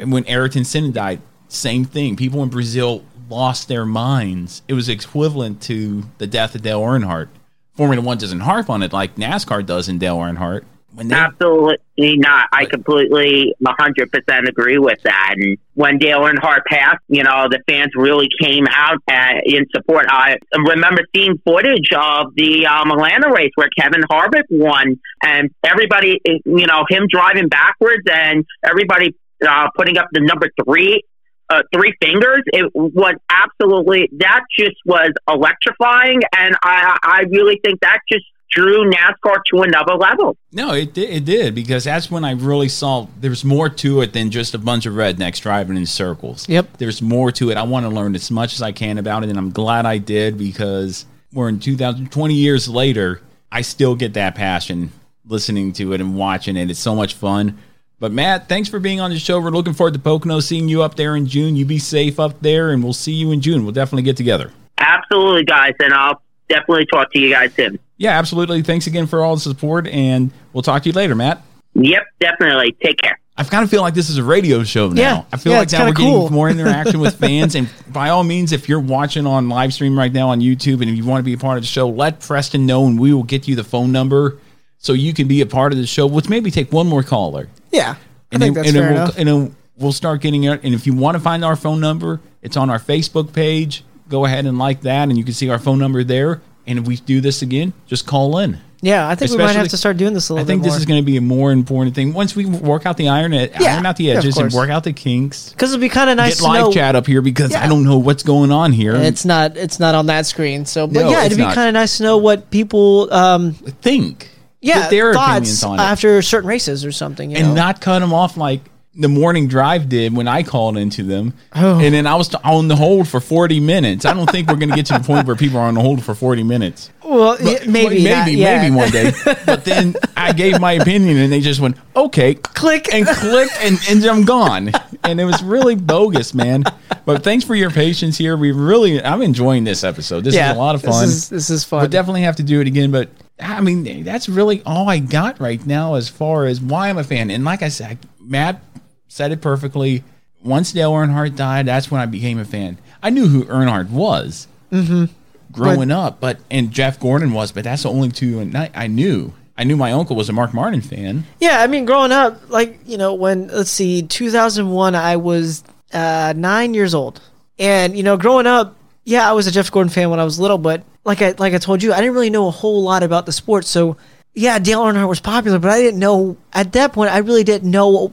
And when Ayrton Senna died, same thing. People in Brazil lost their minds. It was equivalent to the death of Dale Earnhardt. Formula One doesn't harp on it like NASCAR does in Dale Earnhardt. When they, Absolutely not. I completely one hundred percent agree with that. And when Dale Earnhardt passed, you know, the fans really came out at, in support. I remember seeing footage of the um, Atlanta race where Kevin Harvick won and everybody, you know, him driving backwards and everybody uh, putting up the number three, uh, three fingers. It was absolutely, that just was electrifying. And I, I really think that just drew NASCAR to another level. No, it did, it did, because that's when I really saw there's more to it than just a bunch of rednecks driving in circles. Yep. There's more to it. I want to learn as much as I can about it, and I'm glad I did, because we're in two thousand, twenty years later, I still get that passion listening to it and watching it. It's so much fun. But, Matt, thanks for being on the show. We're looking forward to Pocono, seeing you up there in June. You be safe up there, and we'll see you in June. We'll definitely get together. Absolutely, guys, and I'll definitely talk to you guys soon. Yeah, absolutely. Thanks again for all the support, and we'll talk to you later, Matt. Yep, definitely. Take care. I kind of feel like this is a radio show now. Yeah, I feel yeah, like now we're cool. getting more interaction with fans, and by all means, if you're watching on live stream right now on YouTube and if you want to be a part of the show, let Preston know, and we will get you the phone number so you can be a part of the show. Let's maybe take one more caller. Yeah, I think that's fair enough. And then we'll start getting it. And if you want to find our phone number, it's on our Facebook page. Go ahead and like that, and you can see our phone number there. And if we do this again, just call in. Yeah, I think Especially, we might have to start doing this a little bit more. I think bit more. This is going to be a more important thing. Once we work out the iron, yeah, iron out the edges yeah, and work out the kinks. Because it'd be kind of nice to live know, chat up here because yeah. I don't know what's going on here. It's not It's not on that screen. So, But no, yeah, it'd be kind of nice to know what people um, think. Yeah, their thoughts opinions on it. After certain races or something. You and know? Not cut them off like the morning drive did when I called into them. Oh. And then I was on the hold for forty minutes. I don't think we're going to get to the point where people are on the hold for forty minutes. Well, but, maybe, maybe, not, yeah. maybe one day, but then I gave my opinion and they just went, okay, click and click and, and I'm gone. And it was really bogus, man. But thanks for your patience here. We really, I'm enjoying this episode. This yeah, is a lot of fun. This is, this is fun. We'll definitely have to do it again, but I mean, that's really all I got right now as far as why I'm a fan. And like I said, Matt said it perfectly. Once Dale Earnhardt died, that's when I became a fan. I knew who Earnhardt was mm-hmm. growing but, up, but and Jeff Gordon was, but that's the only two I knew. I knew my uncle was a Mark Martin fan. Yeah, I mean, growing up, like, you know, when, let's see, two thousand one, I was uh, nine years old. And, you know, growing up, yeah, I was a Jeff Gordon fan when I was little, but like I like I told you, I didn't really know a whole lot about the sport. So, yeah, Dale Earnhardt was popular, but I didn't know, at that point, I really didn't know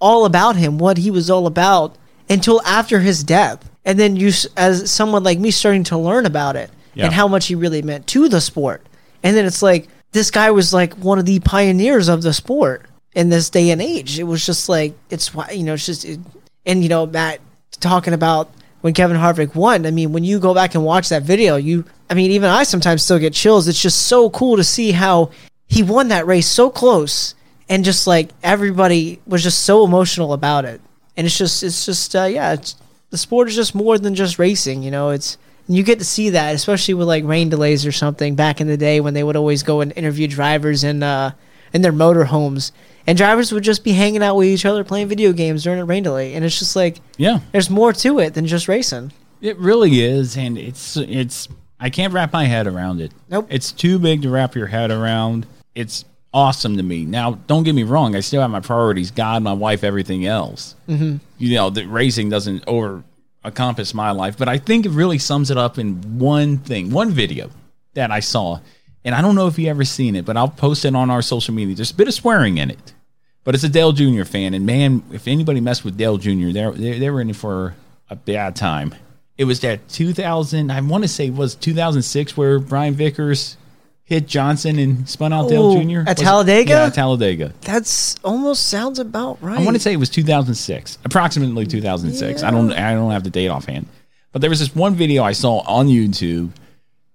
all about him, what he was all about, until after his death. And then you, as someone like me, starting to learn about it yeah. and how much he really meant to the sport. And then it's like, this guy was like one of the pioneers of the sport in this day and age. It was just like, it's, you know, it's just, it, and you know, Matt talking about when Kevin Harvick won. I mean, when you go back and watch that video, you, I mean, even I sometimes still get chills. It's just so cool to see how he won that race so close. And just like everybody was just so emotional about it. And it's just, it's just, uh, yeah, it's, the sport is just more than just racing. You know, it's, and you get to see that, especially with like rain delays or something back in the day when they would always go and interview drivers in uh, in their motorhomes, and drivers would just be hanging out with each other playing video games during a rain delay, and it's just like, yeah, there's more to it than just racing. It really is, and it's it's I can't wrap my head around it. Nope, it's too big to wrap your head around. It's awesome to me. Now, don't get me wrong, I still have my priorities: God, my wife, everything else. Mm-hmm. You know, the racing doesn't over. encompass my life, but I think it really sums it up in one thing, one video that I saw, and I don't know if you ever seen it, but I'll post it on our social media. There's a bit of swearing in it, but it's a Dale Junior fan, and man, if anybody messed with Dale Junior, they they were in it for a bad time. It was that two thousand, I want to say it was two thousand six, where Brian Vickers hit Johnson and spun out Ooh, Dale Junior At Talladega? Yeah, at Talladega. That's almost sounds about right. I want to say it was two thousand six, approximately two thousand six. Yeah. I don't I don't have the date offhand. But there was this one video I saw on YouTube,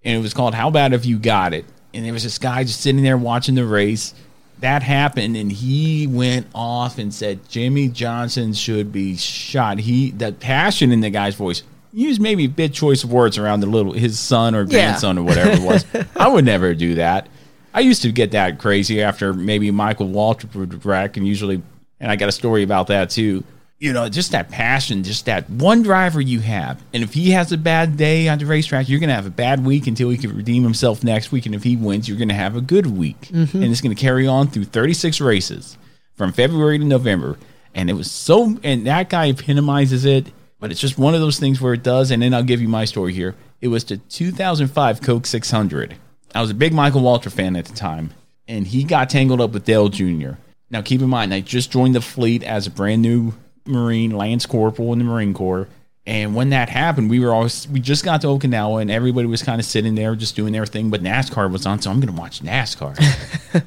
and it was called How Bad If You Got It? And there was this guy just sitting there watching the race. That happened, and he went off and said, Jimmy Johnson should be shot. He The passion in the guy's voice. Use maybe a bit choice of words around the little his son or grandson yeah. or whatever it was. I would never do that. I used to get that crazy after maybe Michael Waltrip would wreck, and usually, and I got a story about that too. You know, just that passion, just that one driver you have, and if he has a bad day on the racetrack, you're going to have a bad week until he can redeem himself next week, and if he wins, you're going to have a good week, mm-hmm. and it's going to carry on through thirty-six races from February to November, and it was so, and that guy epitomizes it. But it's just one of those things where it does, and then I'll give you my story here. It was the two thousand five Coke six hundred. I was a big Michael Waltrip fan at the time, and he got tangled up with Dale Junior Now, keep in mind, I just joined the fleet as a brand-new Marine, Lance Corporal in the Marine Corps, and when that happened, we were all, we just got to Okinawa, and everybody was kind of sitting there just doing their thing, but NASCAR was on, so I'm going to watch NASCAR.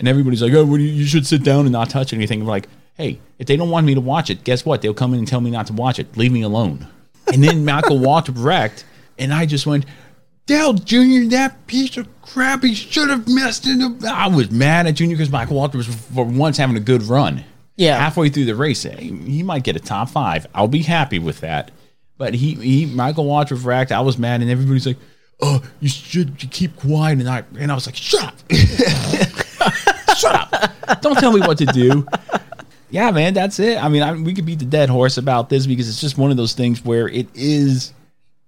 And everybody's like, oh, well, you should sit down and not touch anything. And we're like, hey, if they don't want me to watch it, guess what? They'll come in and tell me not to watch it. Leave me alone. And then Michael Waltrip wrecked, and I just went, Dale Junior, that piece of crap, he should have messed it up. I was mad at Junior because Michael Waltrip was for once having a good run. Yeah. Halfway through the race, he might get a top five. I'll be happy with that. But he, he Michael Waltrip wrecked. I was mad, and everybody's like, oh, you should keep quiet. And I, and I was like, shut up. Shut up. Don't tell me what to do. Yeah, man, that's it. I mean, I, we could beat the dead horse about this because it's just one of those things where it is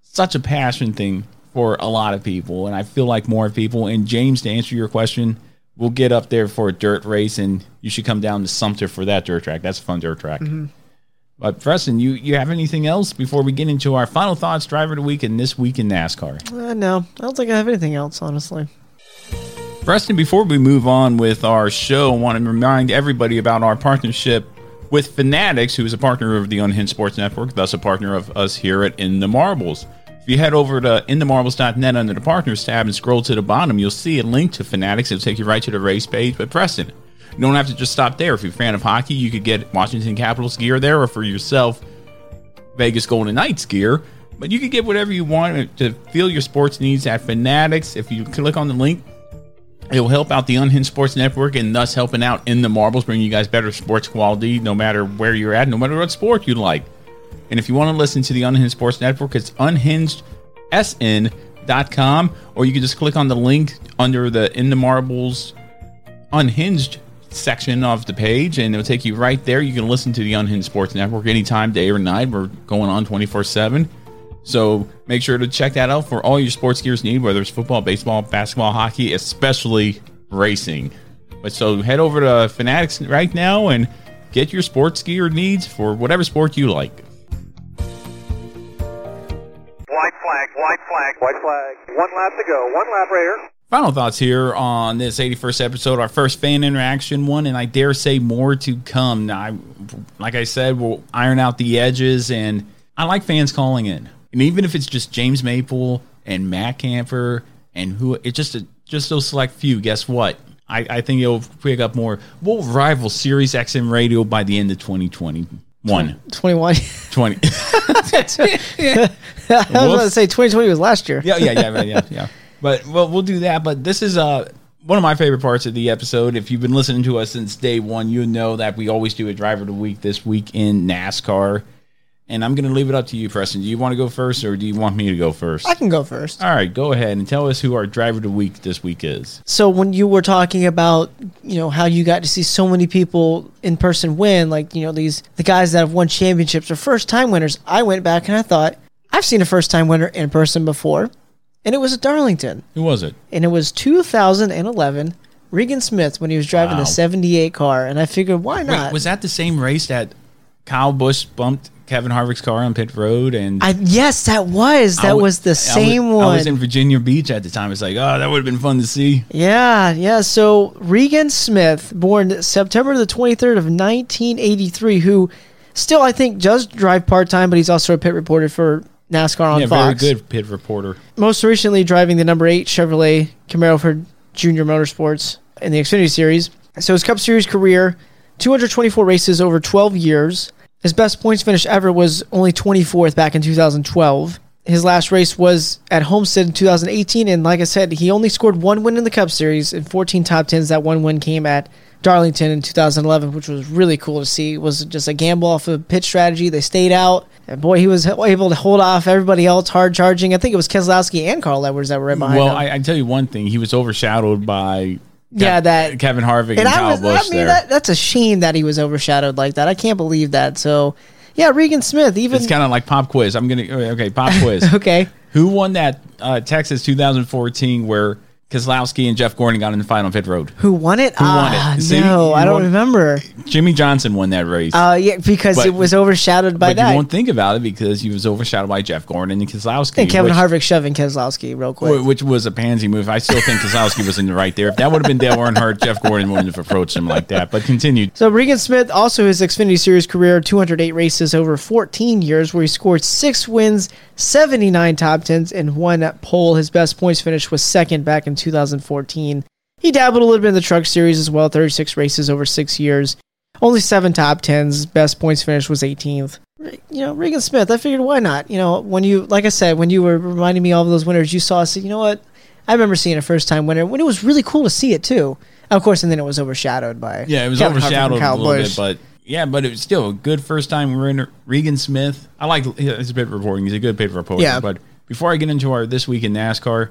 such a passion thing for a lot of people, and I feel like more people. And James, to answer your question, we'll get up there for a dirt race, and you should come down to Sumter for that dirt track. That's a fun dirt track. Mm-hmm. But Preston, you, you have anything else before we get into our final thoughts, driver of the week, and this week in NASCAR? Uh, no, I don't think I have anything else, honestly. Preston, before we move on with our show, I want to remind everybody about our partnership with Fanatics, who is a partner of the Unhinged Sports Network, thus a partner of us here at In the Marbles. If you head over to in the marbles dot net under the Partners tab and scroll to the bottom, you'll see a link to Fanatics. It'll take you right to the race page. But Preston, you don't have to just stop there. If you're a fan of hockey, you could get Washington Capitals gear there, or for yourself, Vegas Golden Knights gear. But you can get whatever you want to fill your sports needs at Fanatics. If you click on the link, it will help out the Unhinged Sports Network and thus helping out In the Marbles, bringing you guys better sports quality no matter where you're at, no matter what sport you like. And if you want to listen to the Unhinged Sports Network, it's unhinged s n dot com, or you can just click on the link under the In the Marbles Unhinged section of the page, and it'll take you right there. You can listen to the Unhinged Sports Network anytime, day or night. We're going on twenty-four seven. So make sure to check that out for all your sports gears need, whether it's football, baseball, basketball, hockey, especially racing. But so head over to Fanatics right now and get your sports gear needs for whatever sport you like. White flag, white flag, white flag. One lap to go, one lap Raider. Final thoughts here on this eighty-first episode, our first fan interaction one, and I dare say more to come. Now, I, like I said, we'll iron out the edges, and I like fans calling in. And even if it's just James Maple and Matt Camper and who, it's just a, just those select few, guess what? I, I think you'll pick up more. We'll rival Sirius X M Radio by the end of twenty twenty-one. twenty-one. twenty. Yeah. I was about to say twenty twenty was last year. Yeah, yeah, yeah, yeah, yeah. But well, we'll do that. But this is uh, one of my favorite parts of the episode. If you've been listening to us since day one, you know that we always do a driver of the week this week in NASCAR. And I'm going to leave it up to you, Preston. Do you want to go first or do you want me to go first? I can go first. All right, go ahead and tell us who our driver of the week this week is. So when you were talking about, you know, how you got to see so many people in person win, like, you know, these the guys that have won championships or first-time winners, I went back and I thought, I've seen a first-time winner in person before. And it was at Darlington. Who was it? And it was two thousand eleven, Regan Smith, when he was driving wow. the seventy-eight car. And I figured, why not? Wait, was that the same race that Kyle Busch bumped Kevin Harvick's car on pit road? And I, yes, that was. That w- was the same I w- one. I was in Virginia Beach at the time. It's like, oh, that would have been fun to see. Yeah, yeah. So Regan Smith, born September the twenty-third of nineteen eighty-three, who still, I think, does drive part-time, but he's also a pit reporter for NASCAR on yeah, Fox. Very good pit reporter. Most recently driving the number eight Chevrolet Camaro for Junior Motorsports in the Xfinity Series. So his Cup Series career, two hundred twenty-four races over twelve years. His best points finish ever was only twenty-fourth back in two thousand twelve. His last race was at Homestead in two thousand eighteen, and like I said, he only scored one win in the Cup Series and fourteen top tens. That one win came at Darlington in two thousand eleven, which was really cool to see. It was just a gamble off of pitch strategy. They stayed out, and boy, he was able to hold off everybody else hard charging. I think it was Keselowski and Carl Edwards that were right behind well, him. Well, I, I tell you one thing, he was overshadowed by Ke- yeah, that Kevin Harvick and, and Kyle I was, Busch. I mean, there. That, that's a shame that he was overshadowed like that. I can't believe that. So, yeah, Regan Smith. Even it's kind of like pop quiz. I'm gonna okay, pop quiz. Okay, who won that uh, Texas two thousand fourteen where Keselowski and Jeff Gordon got in the final pit road? Who won it? Who ah, won it? See, no, I don't won, remember. Jimmy Johnson won that race. Uh, yeah, because but, it was overshadowed by but that. You won't think about it because he was overshadowed by Jeff Gordon and Keselowski. And Kevin which, Harvick shoving Keselowski real quick. Which was a pansy move. I still think Keselowski was in the right there. If that would have been Dale Earnhardt, Jeff Gordon wouldn't have approached him like that. But continued. So Regan Smith, also his Xfinity Series career, two hundred eight races over fourteen years where he scored six wins, seventy-nine top tens, and one pole. His best points finish was second back in two thousand fourteen. He dabbled a little bit in the truck series as well, thirty-six races over six years, only seven top tens. Best points finish was eighteenth. You know, Regan Smith, I figured, why not? You know, when you, like I said, when you were reminding me all of those winners you saw, I said, you know what? I remember seeing a first-time winner when it was really cool to see it too. Of course, and then it was overshadowed by yeah, it was Kevin overshadowed a little Busch. bit, but yeah, but it was still a good first-time winner. Regan Smith, I like his pit reporting. He's a good pit reporter. Yeah. But before I get into our This Week in NASCAR,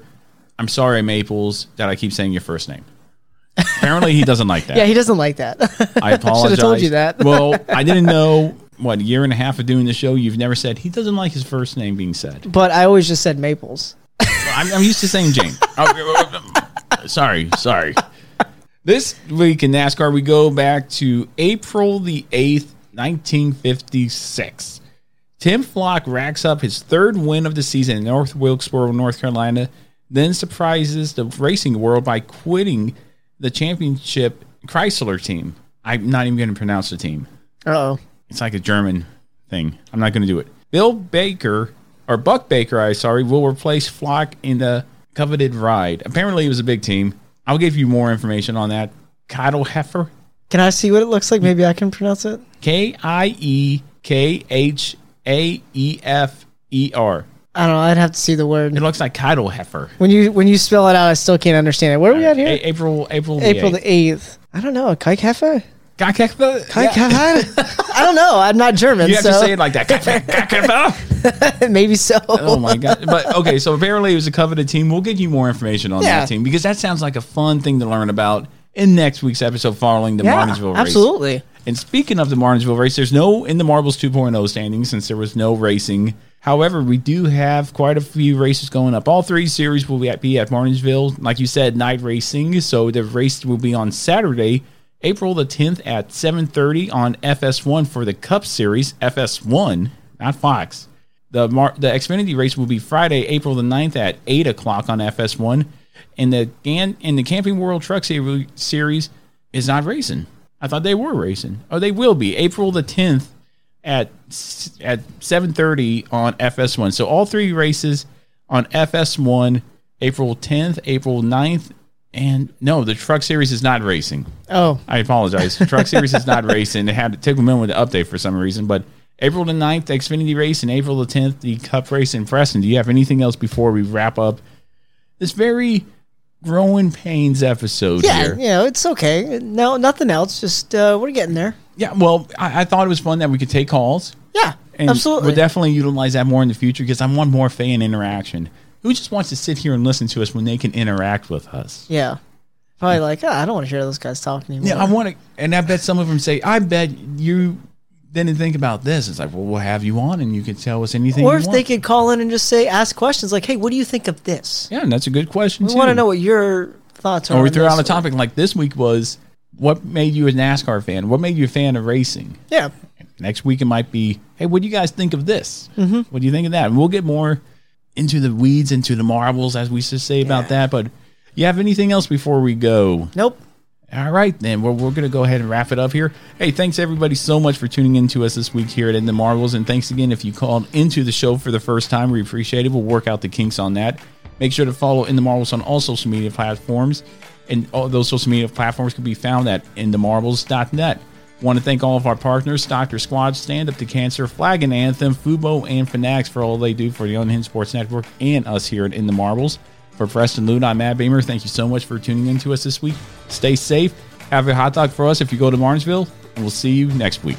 I'm sorry, Maples, that I keep saying your first name. Apparently, he doesn't like that. Yeah, he doesn't like that. I apologize. Should have told you that. Well, I didn't know, what, a year and a half of doing the show, you've never said, he doesn't like his first name being said. But I always just said Maples. I'm, I'm used to saying James. Oh, sorry, sorry. This week in NASCAR, we go back to April the eighth, nineteen fifty-six. Tim Flock racks up his third win of the season in North Wilkesboro, North Carolina, then surprises the racing world by quitting the championship Chrysler team. I'm not even going to pronounce the team. Uh-oh. It's like a German thing. I'm not going to do it. Bill Baker, or Buck Baker, I sorry, will replace Flock in the coveted ride. Apparently, it was a big team. I'll give you more information on that. Kietelhoeffer. Can I see what it looks like? Maybe I can pronounce it. K I E K H A E F E R. I don't know. I'd have to see the word. It looks like Kietelhoeffer. When you when you spell it out, I still can't understand it. Where are we at here? A- April April the April eighth. the eighth. I don't know. Kietelhoeffer? Kietelhoeffer? Kietelhoeffer? I don't know. I'm not German. You have so. to say it like that. Kietelhoeffer? Maybe so. Oh my god. But okay, so apparently it was a coveted team. We'll get you more information on yeah. that team because that sounds like a fun thing to learn about in next week's episode following the yeah, Martinsville race. Absolutely. And speaking of the Martinsville race, there's no in the Marbles two point oh standings since there was no racing. However, we do have quite a few races going up. All three series will be at, be at Martinsville. Like you said, night racing. So the race will be on Saturday, April the tenth at seven thirty on F S one for the Cup Series. F S one, not Fox. The Mar- the Xfinity race will be Friday, April the ninth at eight o'clock on F S one. And the, Gan- and the Camping World Truck Series is not racing. I thought they were racing. Oh, they will be. April the tenth. At at seven thirty on F S one. So all three races on F S one, April tenth, April ninth, and no, the Truck Series is not racing. Oh. I apologize. The Truck Series is not racing. It had to take a moment to update for some reason, but April the ninth, the Xfinity race, and April the tenth, the Cup race in Preston. Do you have anything else before we wrap up this very growing pains episode yeah, here? Yeah, you know, it's okay. No, nothing else. Just uh, we're getting there. Yeah, well, I, I thought it was fun that we could take calls. Yeah, and absolutely. We'll definitely utilize that more in the future because I want more fan interaction. Who just wants to sit here and listen to us when they can interact with us? Yeah. Probably yeah. like, oh, I don't want to hear those guys talking anymore. Yeah, I want to, and I bet some of them say, I bet you didn't think about this. It's like, well, we'll have you on and you can tell us anything you want. Or if they could call in and just say, ask questions like, hey, what do you think of this? Yeah, and that's a good question, we too. We want to know what your thoughts are. Or we threw out a topic like this week was, what made you a NASCAR fan? What made you a fan of racing? Yeah. Next week it might be, hey, what do you guys think of this? Mm-hmm. What do you think of that? And we'll get more into the weeds, into the marbles, as we just say yeah. about that. But you have anything else before we go? Nope. All right, then. Well, we're going to go ahead and wrap it up here. Hey, thanks, everybody, so much for tuning in to us this week here at In the Marbles. And thanks again if you called into the show for the first time. We appreciate it. We'll work out the kinks on that. Make sure to follow In the Marbles on all social media platforms. And all those social media platforms can be found at in the marbles dot net. Want to thank all of our partners, Doctor Squad, Stand Up to Cancer, Flag and Anthem, Fubo, and Fanatics for all they do for the Unhinged Sports Network and us here at In the Marbles. For Preston Lute, I'm Matt Beamer. Thank you so much for tuning in to us this week. Stay safe. Have a hot dog for us if you go to Martinsville. And we'll see you next week.